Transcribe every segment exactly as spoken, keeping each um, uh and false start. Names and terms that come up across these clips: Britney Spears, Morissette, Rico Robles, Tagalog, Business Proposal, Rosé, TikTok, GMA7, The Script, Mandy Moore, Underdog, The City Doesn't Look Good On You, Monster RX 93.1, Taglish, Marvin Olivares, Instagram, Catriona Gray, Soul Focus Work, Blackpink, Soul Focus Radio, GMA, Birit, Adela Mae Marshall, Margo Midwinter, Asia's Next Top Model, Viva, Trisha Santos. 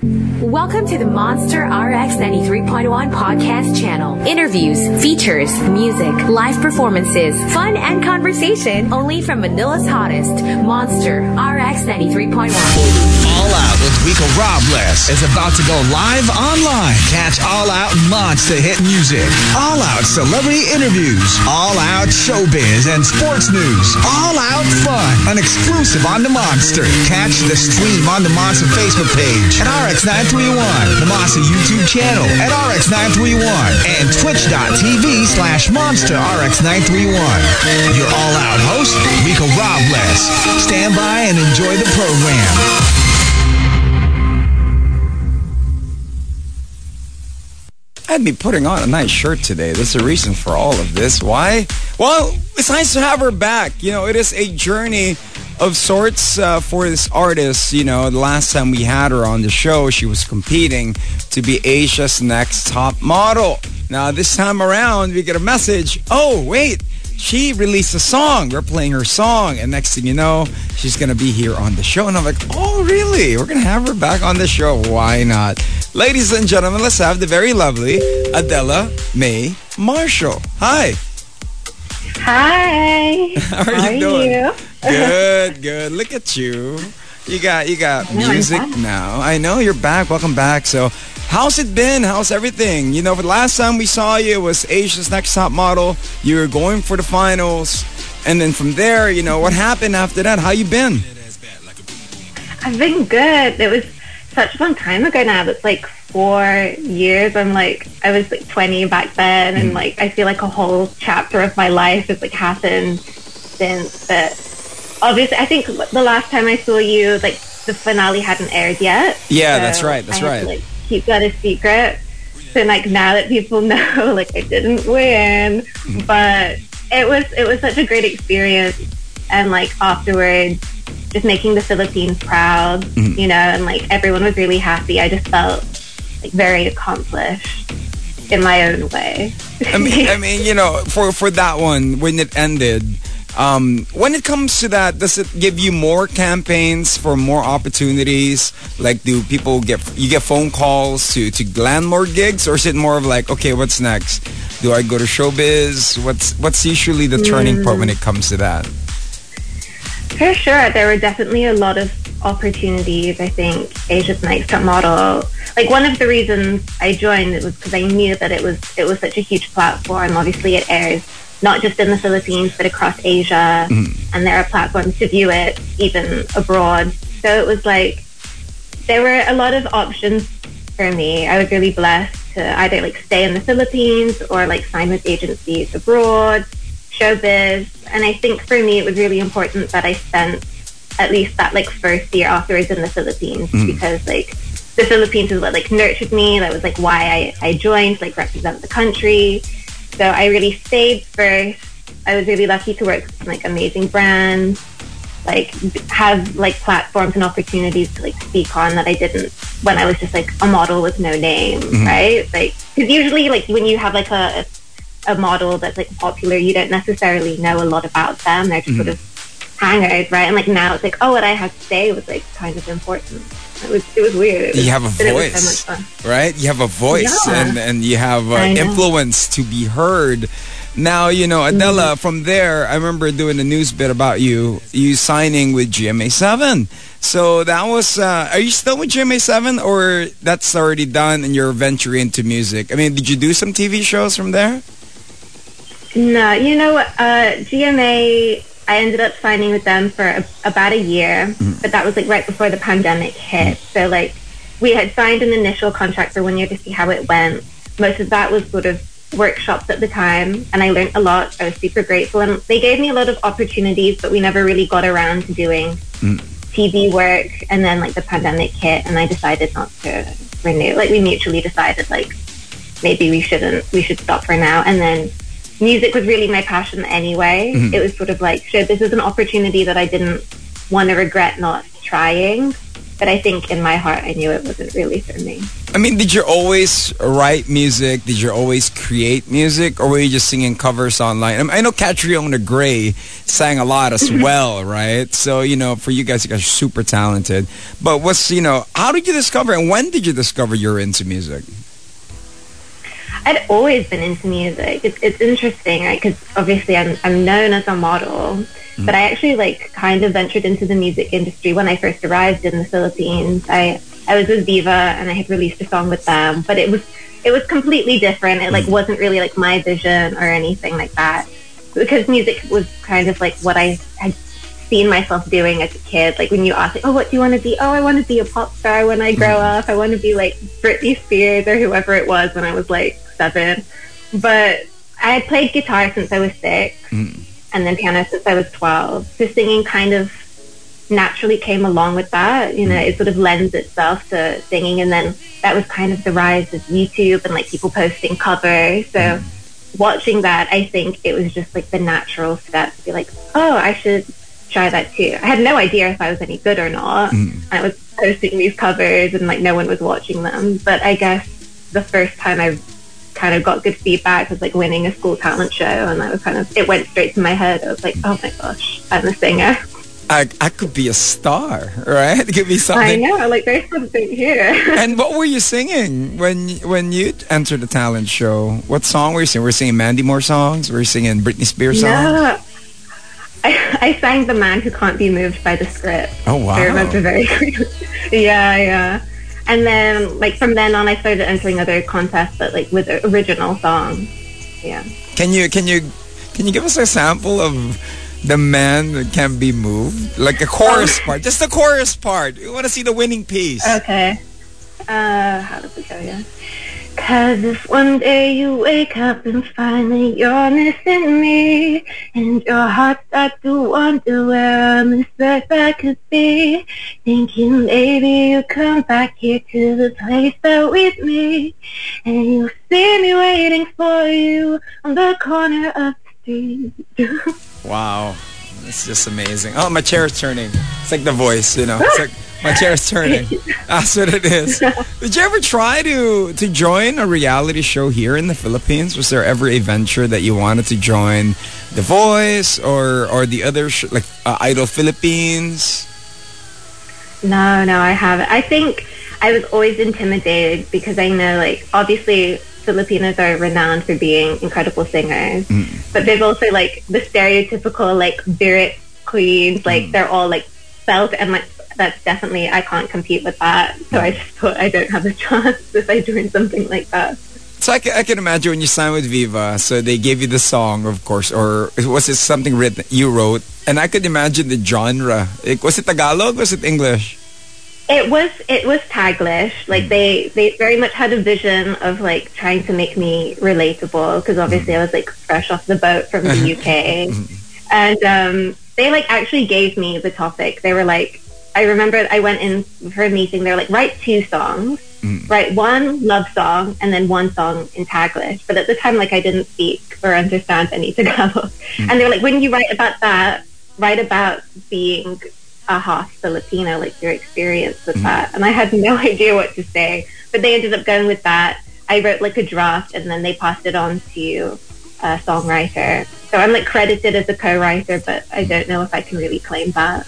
Welcome to the Monster R X ninety-three point one podcast channel. Interviews, features, music, live performances, fun, and conversation only from Manila's hottest, Monster R X ninety-three point one. All Out with Rico Robles is about to go live online. Catch All Out monster hit music, All Out celebrity interviews, All Out showbiz and sports news, All Out fun, an exclusive on the Monster. Catch the stream on the Monster Facebook page at R X nine three one, the Monster YouTube channel at R X nine three one, and twitch.tv slash Monster R X nine three one. Your All Out host, Rico Robles. Stand by and enjoy the program. I'd be putting on a nice shirt today. There's a reason for all of this. Why? Well, it's nice to have her back. You know, it is a journey of sorts uh, for this artist. You know, the last time we had her on the show, she was competing to be Asia's Next Top Model. Now, this time around, we get a message. Oh, wait. She released a song. We're playing her song. And next thing you know, she's going to be here on the show. And I'm like, oh, really? We're going to have her back on the show. Why not? Ladies and gentlemen, let's have the very lovely Adela Mae Marshall. Hi. Hi. How are, How you, are doing? you Good, good. Look at you. You got you got music now. I know you're back. Welcome back. So, how's it been? How's everything? You know, the last time we saw you was Asia's Next Top Model. You were going for the finals, and then from there, you know, what happened after that? How you been? I've been good. It was such a long time ago now. It's like four years. I'm like, I was like twenty back then, and like I feel like a whole chapter of my life has like happened since. But obviously, I think the last time I saw you, like, the finale hadn't aired yet. Yeah, so that's right, that's I right. To, like, keep that a secret. So, like, now that people know, like, I didn't win. Mm-hmm. But it was it was such a great experience. And, like, afterwards, just making the Philippines proud, mm-hmm. you know, and, like, everyone was really happy. I just felt, like, very accomplished in my own way. I mean, I mean, you know, for, for that one, when it ended... Um, when it comes to that, does it give you more campaigns for more opportunities? Like, do people get, you get phone calls to, to land more gigs? Or is it more of like, okay, what's next? Do I go to showbiz? What's, what's usually the turning mm. point when it comes to that? For sure. There were definitely a lot of opportunities, I think. Asia's Next Top Model. Like, one of the reasons I joined it was because I knew that it was, it was such a huge platform. Obviously, it airs not just in the Philippines, but across Asia. Mm. And there are platforms to view it, even abroad. So it was like, there were a lot of options for me. I was really blessed to either like stay in the Philippines or like sign with agencies abroad, showbiz. And I think for me, it was really important that I spent at least that like first year afterwards in the Philippines, mm. because like the Philippines is what like nurtured me. That was like why I, I joined, like represent the country. So I really stayed first. I was really lucky to work with like amazing brands, like have like platforms and opportunities to like speak on that I didn't when I was just like a model with no name, mm-hmm. right? Like, because usually like when you have like a a model that's like popular, you don't necessarily know a lot about them. They're just mm-hmm. sort of hangers, right? And like now it's like, oh, what I have to say was like kind of important. It was, it was weird. It was, you have a voice, so right? You have a voice, yeah. and, and you have uh, influence to be heard. Now, you know, Adela, mm-hmm. from there, I remember doing a news bit about you, you signing with G M A seven. So that was, uh, are you still with G M A seven or that's already done and you're venturing into music? I mean, did you do some T V shows from there? No, you know, uh, G M A... I ended up signing with them for a, about a year, mm. but that was like right before the pandemic hit. So like we had signed an initial contract for one year to see how it went. Most of that was sort of workshops at the time, and I learned a lot. I was super grateful, and they gave me a lot of opportunities, but we never really got around to doing mm. T V work. And then like the pandemic hit, and I decided not to renew. Like we mutually decided like maybe we shouldn't, we should stop for now. And then music was really my passion anyway. Mm-hmm. It was sort of like, sure, this is an opportunity that I didn't want to regret not trying. But I think in my heart, I knew it wasn't really for me. I mean, did you always write music? Did you always create music? Or were you just singing covers online? I, mean, I know Catriona Gray sang a lot as well, right? So, you know, for you guys, you guys are super talented. But what's, you know, how did you discover and when did you discover you were into music? I'd always been into music. It's, it's interesting, right? Because obviously I'm, I'm known as a model. But I actually like kind of ventured into the music industry when I first arrived in the Philippines. I, I was with Viva and I had released a song with them, but it was it was completely different. It like wasn't really like my vision or anything like that, because music was kind of like what I had seen myself doing as a kid. Like when you ask, like, oh, what do you want to be? Oh, I want to be a pop star when I grow up. I want to be like Britney Spears or whoever it was when I was like seven. But I had played guitar since I was six. Mm. And then piano since I was twelve. So singing kind of naturally came along with that. You know, it sort of lends itself to singing. And then that was kind of the rise of YouTube and, like, people posting covers. So mm. watching that, I think it was just, like, the natural step to be like, oh, I should try that too. I had no idea if I was any good or not. Mm. I was posting these covers and, like, no one was watching them. But I guess the first time I kind of got good feedback was like winning a school talent show, and I was kind of, it went straight to my head. I was like, oh my gosh, I'm a singer. I, I could be a star, right? It could be something. I know, like there's something here. And what were you singing when when you entered the talent show? What song were you singing? Were you singing Mandy Moore songs? Were you singing Britney Spears songs? No, I, I sang The Man Who Can't Be Moved by The Script. Oh wow! I remember very clearly. Yeah, yeah. And then, like, from then on, I started entering other contests, but, like, with original songs. Yeah. Can you can you, can you give us a sample of The Man That Can't Be Moved? Like, the chorus part. Just the chorus part. We want to see the winning piece. Okay. Uh, how does it go, yeah? Cause if one day you wake up and finally you're missing me, and your heart starts to wonder where on this earth I could be, thinking maybe you'll come back here to the place that we've met, and you'll see me waiting for you on the corner of the street. Wow, it's just amazing. Oh, my chair is turning. It's like The Voice, you know. It's like my chair's turning. That's what it is. Did you ever try to, to join a reality show here in the Philippines? Was there ever a venture that you wanted to join The Voice or, or the other, sh- like uh, Idol Philippines? No, no, I haven't. I think I was always intimidated because I know, like, obviously Filipinos are renowned for being incredible singers. Mm. But there's also, like, the stereotypical, like, Birit queens. Like, mm. they're all, like, felt and, like, that's definitely, I can't compete with that. So I just thought I don't have a chance if I join something like that. So I can, I can imagine when you signed with Viva, so they gave you the song, of course, or was it something written you wrote? And I could imagine the genre. Like, was it Tagalog? Was it English? It was it was Taglish. Like mm. they, they very much had a vision of like trying to make me relatable because obviously mm. I was like fresh off the boat from the U K. And um, they like actually gave me the topic. They were like, I remember I went in for a meeting. They were like, write two songs. Mm. Write one love song and then one song in Taglish. But at the time, like, I didn't speak or understand any Tagalog. Mm. And they were like, when you write about that, write about being a half Filipino, like, your experience with mm. that. And I had no idea what to say. But they ended up going with that. I wrote, like, a draft, and then they passed it on to a songwriter. So I'm, like, credited as a co-writer, but I don't know if I can really claim that.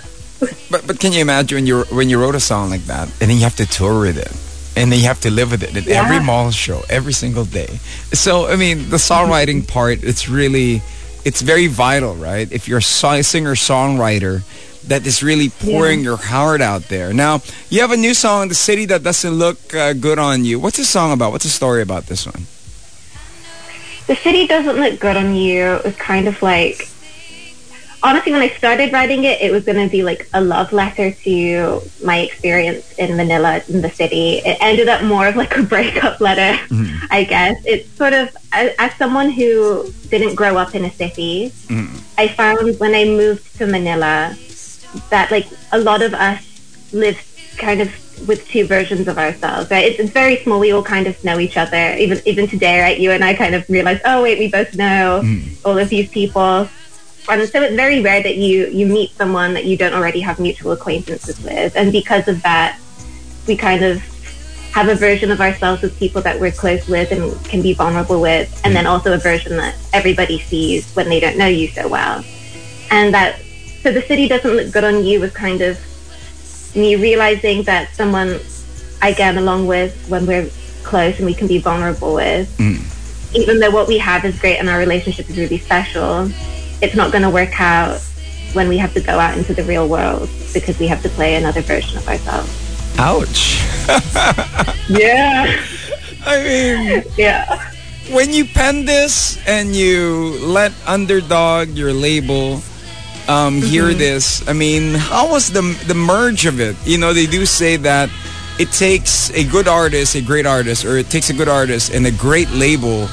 But but can you imagine when you when you wrote a song like that, and then you have to tour with it, and then you have to live with it at yeah. every mall show, every single day. So I mean, the songwriting part, it's really, it's very vital, right? If you're a song, singer songwriter, that is really pouring yeah. your heart out there. Now you have a new song, "The City That Doesn't Look uh, Good On You." What's the song about? What's the story about this one? The City Doesn't Look Good On You is kind of like, honestly, when I started writing it, it was going to be like a love letter to my experience in Manila, in the city. It ended up more of like a breakup letter, mm. I guess. It's sort of, as someone who didn't grow up in a city, mm. I found when I moved to Manila that like a lot of us lived kind of with two versions of ourselves, right? It's very small. We all kind of know each other. Even, even today, right? You and I kind of realize, oh, wait, we both know mm. all of these people. And so it's very rare that you, you meet someone that you don't already have mutual acquaintances with. And because of that, we kind of have a version of ourselves with people that we're close with and can be vulnerable with, and then also a version that everybody sees when they don't know you so well. And that, so The City Doesn't Look Good On You was kind of me realizing that someone I get along with when we're close and we can be vulnerable with, mm. even though what we have is great and our relationship is really special, it's not going to work out when we have to go out into the real world because we have to play another version of ourselves. Ouch. Yeah. I mean, yeah. When you penned this and you let Underdog, your label, um, mm-hmm. hear this, I mean, how was the the merge of it? You know, they do say that it takes a good artist, a great artist, or it takes a good artist and a great label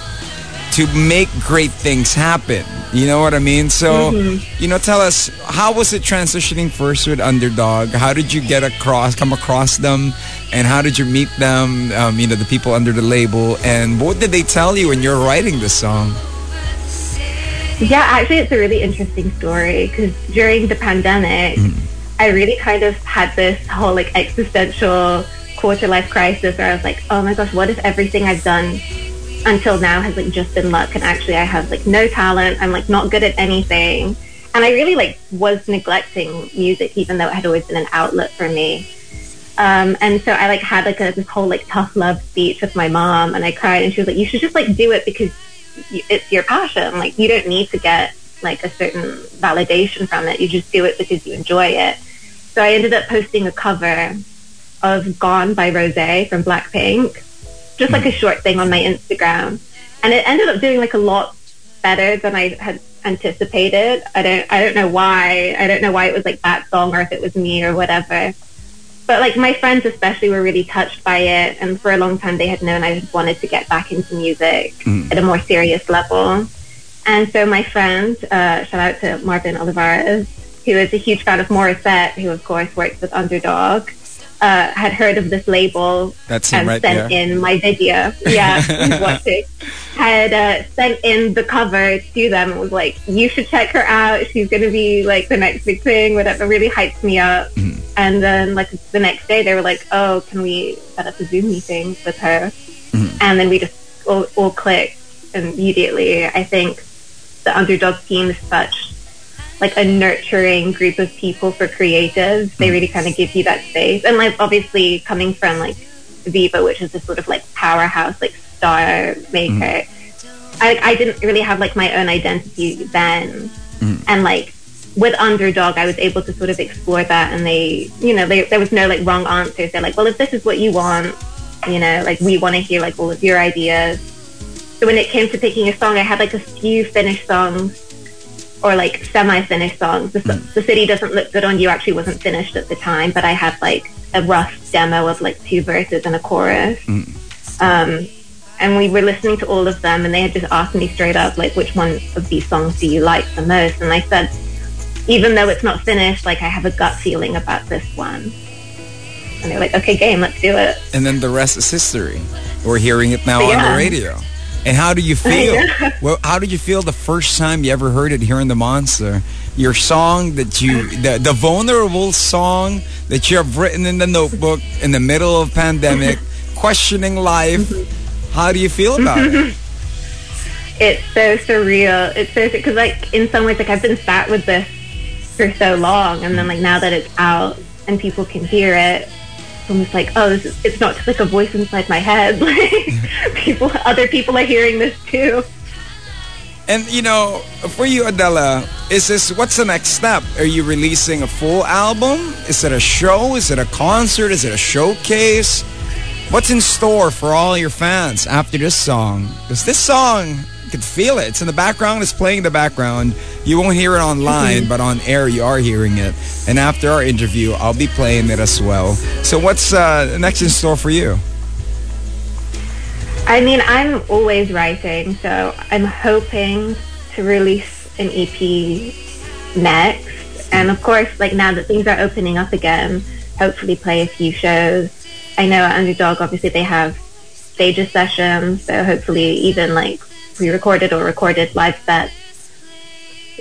to make great things happen. You know what I mean? So, mm-hmm. you know, tell us, how was it transitioning first with Underdog? How did you get across, come across them? And how did you meet them, um, you know, the people under the label? And what did they tell you when you're writing this song? Yeah, actually, it's a really interesting story because during the pandemic, mm-hmm. I really kind of had this whole, like, existential quarter-life crisis where I was like, oh, my gosh, what if everything I've done until now has like just been luck, and actually I have like no talent, I'm like not good at anything, and I really like was neglecting music even though it had always been an outlet for me, um, and so I like had like a, this whole like tough love speech with my mom, and I cried, and she was like, you should just like do it because it's your passion, like you don't need to get like a certain validation from it, you just do it because you enjoy it. So I ended up posting a cover of Gone by Rosé from Blackpink, just like a short thing on my Instagram, and it ended up doing like a lot better than I had anticipated. I don't, I don't know why. I don't know why it was like that song, or if it was me, or whatever. But like my friends, especially, were really touched by it, and for a long time they had known I had wanted to get back into music mm. at a more serious level. And so my friend, uh, shout out to Marvin Olivares, who is a huge fan of Morissette, who of course works with Underdog. Uh, had heard of this label That's and right, sent yeah. in my video. Yeah, he's watching. Had uh, sent in the cover to them and was like, you should check her out. She's going to be like the next big thing, whatever. Really hyped me up. Mm. And then like the next day they were like, oh, can we set up a Zoom meeting with her? Mm. And then we just all, all clicked immediately. I think the Underdog team is such like a nurturing group of people for creatives. They really kind of give you that space. And like obviously coming from like Viva, which is this sort of like powerhouse, like star maker, mm. I, I didn't really have like my own identity then. Mm. And like with Underdog, I was able to sort of explore that, and they, you know, they, there was no like wrong answers. They're like, well, if this is what you want, you know, like we want to hear like all of your ideas. So when it came to picking a song, I had like a few finished songs or like semi-finished songs. The, mm. the City Doesn't Look Good On You actually wasn't finished at the time, but I had like a rough demo of like two verses and a chorus. Mm. Um, and we were listening to all of them, and they had just asked me straight up, like, which one of these songs do you like the most? And I said, even though it's not finished, like I have a gut feeling about this one. And they were like, okay, game, let's do it. And then the rest is history. We're hearing it now yeah. on the radio. And how do you feel? Yeah. Well, how did you feel the first time you ever heard it here in the Monster? Your song that you, the, the vulnerable song that you have written in the notebook in the middle of pandemic, questioning life. Mm-hmm. How do you feel about mm-hmm. it? It's so surreal. It's so, because like in some ways, like I've been sat with this for so long, and then like now that it's out and people can hear it, almost like, oh, this is, it's not just like a voice inside my head. Like people, other people are hearing this too. And you know, for you, Adela, is this, what's the next step? Are you releasing a full album? Is it a show? Is it a concert? Is it a showcase? What's in store for all your fans after this song? Because this song, you can feel it. It's in the background. It's playing in the background. You won't hear it online, mm-hmm. but on air you are hearing it. And after our interview, I'll be playing it as well. So what's uh, next in store for you? I mean, I'm always writing, so I'm hoping to release an E P next. And of course, like now that things are opening up again, hopefully play a few shows. I know at Underdog, obviously they have stages sessions, so hopefully even like pre-recorded or recorded live sets.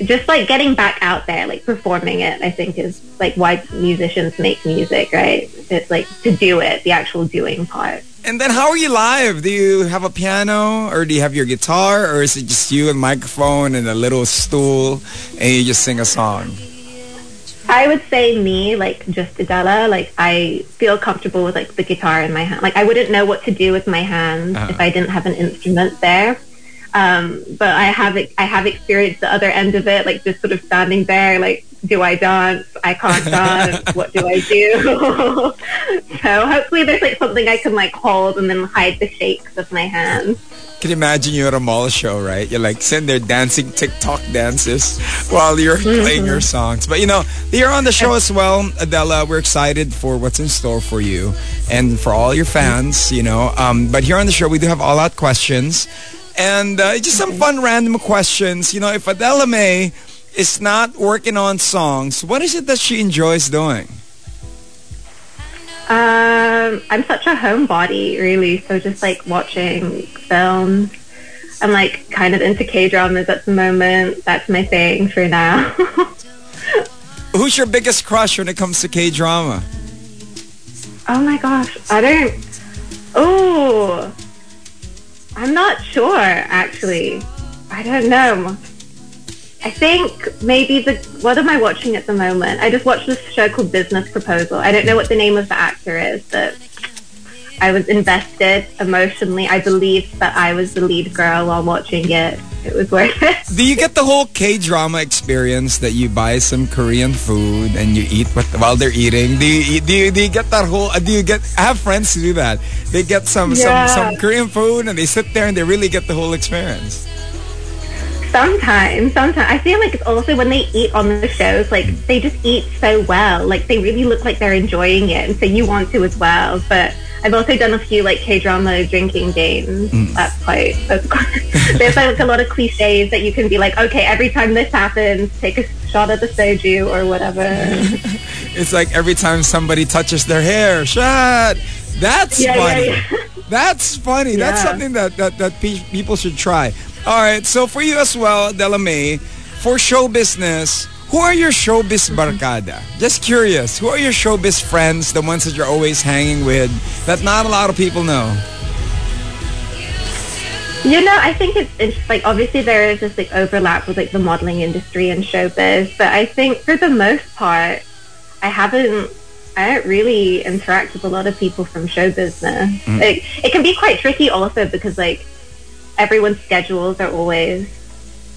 just like getting back out there, like performing it, I think is like why musicians make music, right? It's like to do it, the actual doing part. And then how are you live? Do you have a piano or do you have your guitar, or is it just you and microphone and a little stool and you just sing a song? I would say me, like just Adela, like I feel comfortable with like the guitar in my hand. Like I wouldn't know what to do with my hands uh-huh. if I didn't have an instrument there. Um, but I have I have experienced the other end of it, like just sort of standing there, like, do I dance? I can't dance. What do I do? So hopefully there's like something I can like hold and then hide the shakes of my hands. Can you imagine you're at a mall show, right? You're like sitting there dancing TikTok dances while you're mm-hmm. playing your songs. But you know, you're on the show as well, Adela. We're excited for what's in store for you and for all your fans, you know. Um, but here on the show, we do have all-out questions. And uh, just some fun random questions. You know, if Adela Mae is not working on songs, what is it that she enjoys doing? Um, I'm such a homebody, really. So just like watching films. I'm like kind of into K-dramas at the moment. That's my thing for now. Who's your biggest crush when it comes to K-drama? Oh my gosh, I don't... Oh... I'm not sure, actually. I don't know. I think maybe the... What am I watching at the moment? I just watched this show called Business Proposal. I don't know what the name of the actor is, but I was invested emotionally. I believed that I was the lead girl while watching it. It was worth it. Do you get the whole K-drama experience that you buy some Korean food and you eat with, while they're eating? Do you, do you do you get that whole? Do you get? I have friends who do that. They get some yeah. some some Korean food and they sit there and they really get the whole experience. Sometimes, sometimes I feel like it's also when they eat on the shows, like they just eat so well, like they really look like they're enjoying it, and so you want to as well. But I've also done a few like K-drama drinking games. Mm. That's quite. That's quite there's like a lot of cliches that you can be like, okay, every time this happens, take a shot at the soju or whatever. It's like every time somebody touches their hair, shot. That's yeah, funny. Yeah, yeah. That's funny. Yeah. That's something that, that that people should try. All right, so for you as well, Adela Mae, for show business, who are your showbiz barkada? Just curious, who are your showbiz friends, the ones that you're always hanging with that not a lot of people know? You know, I think it's, it's like obviously there is this like overlap with like the modeling industry and showbiz, but I think for the most part, I haven't. I don't really interact with a lot of people from show business. Mm. Like, it can be quite tricky also because like. Everyone's schedules are always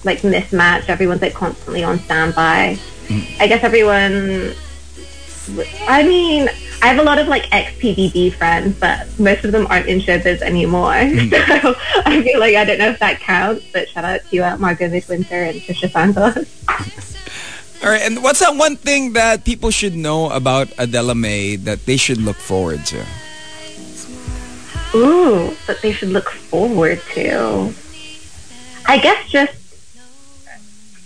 like mismatched. Everyone's like constantly on standby. Mm. I guess everyone. I mean, I have a lot of like ex-P B B friends, but most of them aren't in showbiz anymore. Mm. So I feel like I don't know if that counts. But shout out to uh, Margo Midwinter and Trisha Santos. All right, and what's that one thing that people should know about Adela Mae that they should look forward to? Ooh, that they should look forward to. I guess just,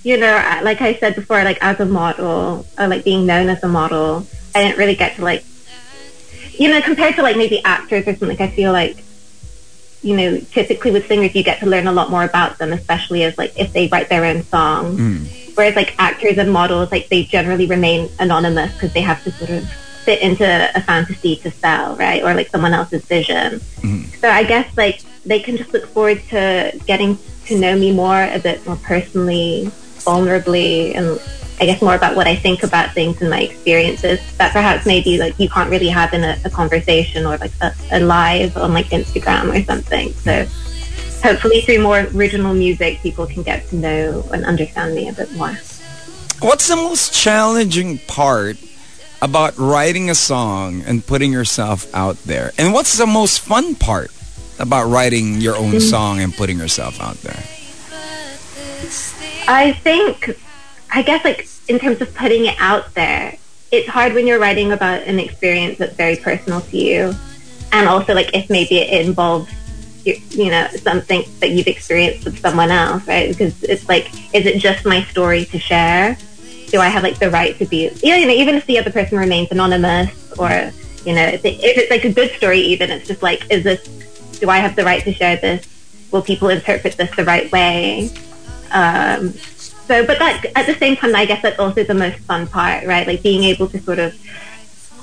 you know, like I said before, like as a model, or like being known as a model, I didn't really get to like, you know, compared to like maybe actors or something, I feel like, you know, typically with singers, you get to learn a lot more about them, especially as like if they write their own songs. Mm. Whereas like actors and models, like they generally remain anonymous because they have to sort of fit into a fantasy to sell, right? Or like someone else's vision. Mm. So I guess like they can just look forward to getting to know me more, a bit more personally, vulnerably, and I guess more about what I think about things and my experiences that perhaps maybe like you can't really have in a, a conversation or like a, a live on like Instagram or something. So hopefully through more original music, people can get to know and understand me a bit more. What's the most challenging part about writing a song and putting yourself out there? And what's the most fun part about writing your own song and putting yourself out there? I think, I guess like in terms of putting it out there, it's hard when you're writing about an experience that's very personal to you. And also like if maybe it involves, you, you know, something that you've experienced with someone else, right? Because it's like, is it just my story to share? Do I have like the right to be, you know, even if the other person remains anonymous, or, you know, if, it, if it's like a good story, even it's just like, is this, do I have the right to share this? Will people interpret this the right way? Um, So, but that, at the same time, I guess that's also the most fun part, right? Like being able to sort of,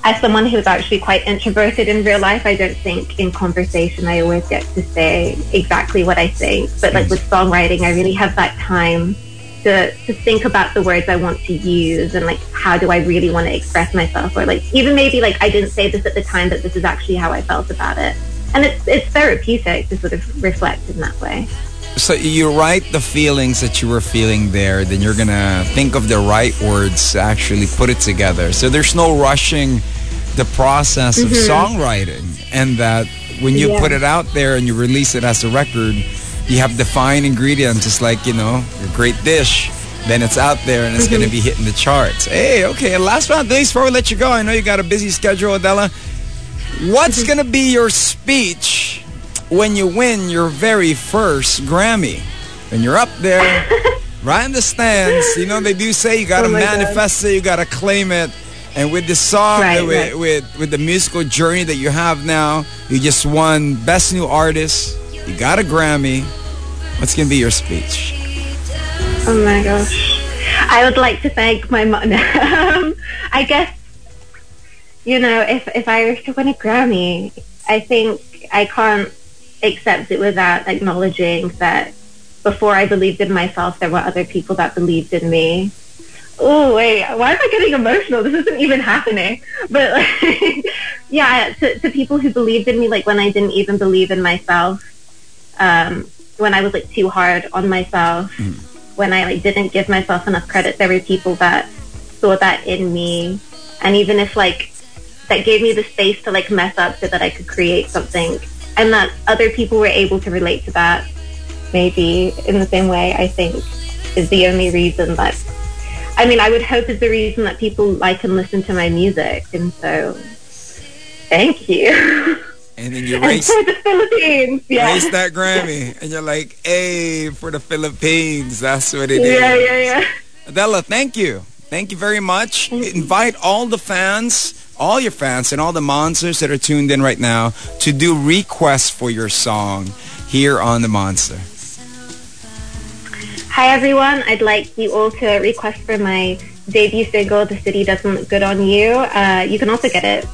as someone who's actually quite introverted in real life, I don't think in conversation I always get to say exactly what I think. But like with songwriting, I really have that time to to think about the words I want to use and like how do I really want to express myself, or like even maybe like I didn't say this at the time, but this is actually how I felt about it. And it's it's therapeutic to sort of reflect in that way. So you write the feelings that you were feeling there, then you're gonna think of the right words to actually put it together. So there's no rushing the process mm-hmm. of songwriting, and that when you yeah. put it out there and you release it as a record, you have the fine ingredients, just like, you know, a great dish. Then it's out there and it's mm-hmm. gonna be hitting the charts. Hey, okay, last round, thanks before we let you go. I know you got a busy schedule, Adela. What's mm-hmm. gonna be your speech when you win your very first Grammy? When you're up there, right in the stands, you know, they do say you gotta oh manifest God. it, you gotta claim it. And with this song, right, with, right. with with the musical journey that you have now, you just won Best New Artist, you got a Grammy. What's gonna be your speech? Oh my gosh. I would like to thank my mom. um, I guess, you know, if, if I were to win a Grammy, I think I can't accept it without acknowledging that before I believed in myself, there were other people that believed in me. Oh, wait, why am I getting emotional? This isn't even happening. But, like, yeah, to, to people who believed in me, like, when I didn't even believe in myself, um, when I was, like, too hard on myself, mm. when I, like, didn't give myself enough credit, there were people that saw that in me. And even if, like, that gave me the space to, like, mess up so that I could create something, and that other people were able to relate to that maybe in the same way, I think, is the only reason that, I mean, I would hope is the reason that people like and listen to my music. And so, thank you. And then you raise for the Philippines, yeah. raise that Grammy. Yeah. And you're like, hey, for the Philippines, that's what it yeah, is. Yeah, yeah, yeah. Adela, thank you. Thank you very much. Invite all the fans, all your fans, and all the Monsters that are tuned in right now to do requests for your song here on The Monster. Hi, everyone. I'd like you all to request for my debut single, The City Doesn't Look Good On You. Uh, you can also get it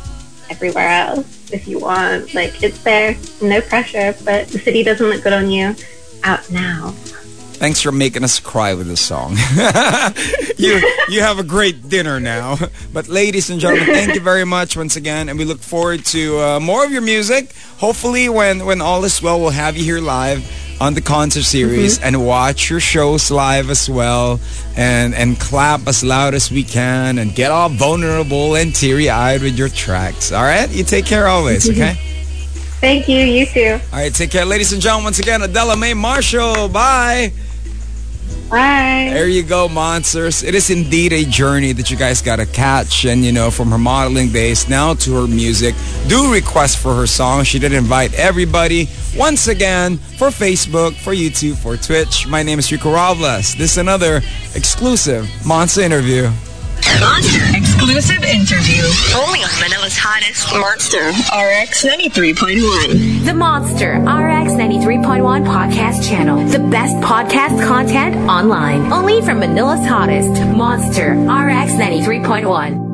everywhere else if you want. Like, it's there. No pressure. But The City Doesn't Look Good On You, out now. Thanks for making us cry with this song. you you have a great dinner now. But ladies and gentlemen, thank you very much once again. And we look forward to uh, more of your music. Hopefully when, when all is well, we'll have you here live on the concert series mm-hmm. and watch your shows live as well. And, and clap as loud as we can. And get all vulnerable and teary-eyed with your tracks. All right? You take care always, okay? Mm-hmm. Thank you. You too. All right. Take care. Ladies and gentlemen, once again, Adela Mae Marshall. Bye. Bye. There you go, Monsters. It is indeed a journey that you guys got to catch. And, you know, from her modeling days now to her music, do request for her song. She did invite everybody once again for Facebook, for YouTube, for Twitch. My name is Rico Robles. This is another exclusive Monster interview. Monster exclusive interview. Only on Manila's hottest Monster R X ninety-three point one. The Monster R X ninety-three point one podcast channel. The best podcast content online. Only from Manila's hottest Monster R X ninety-three point one.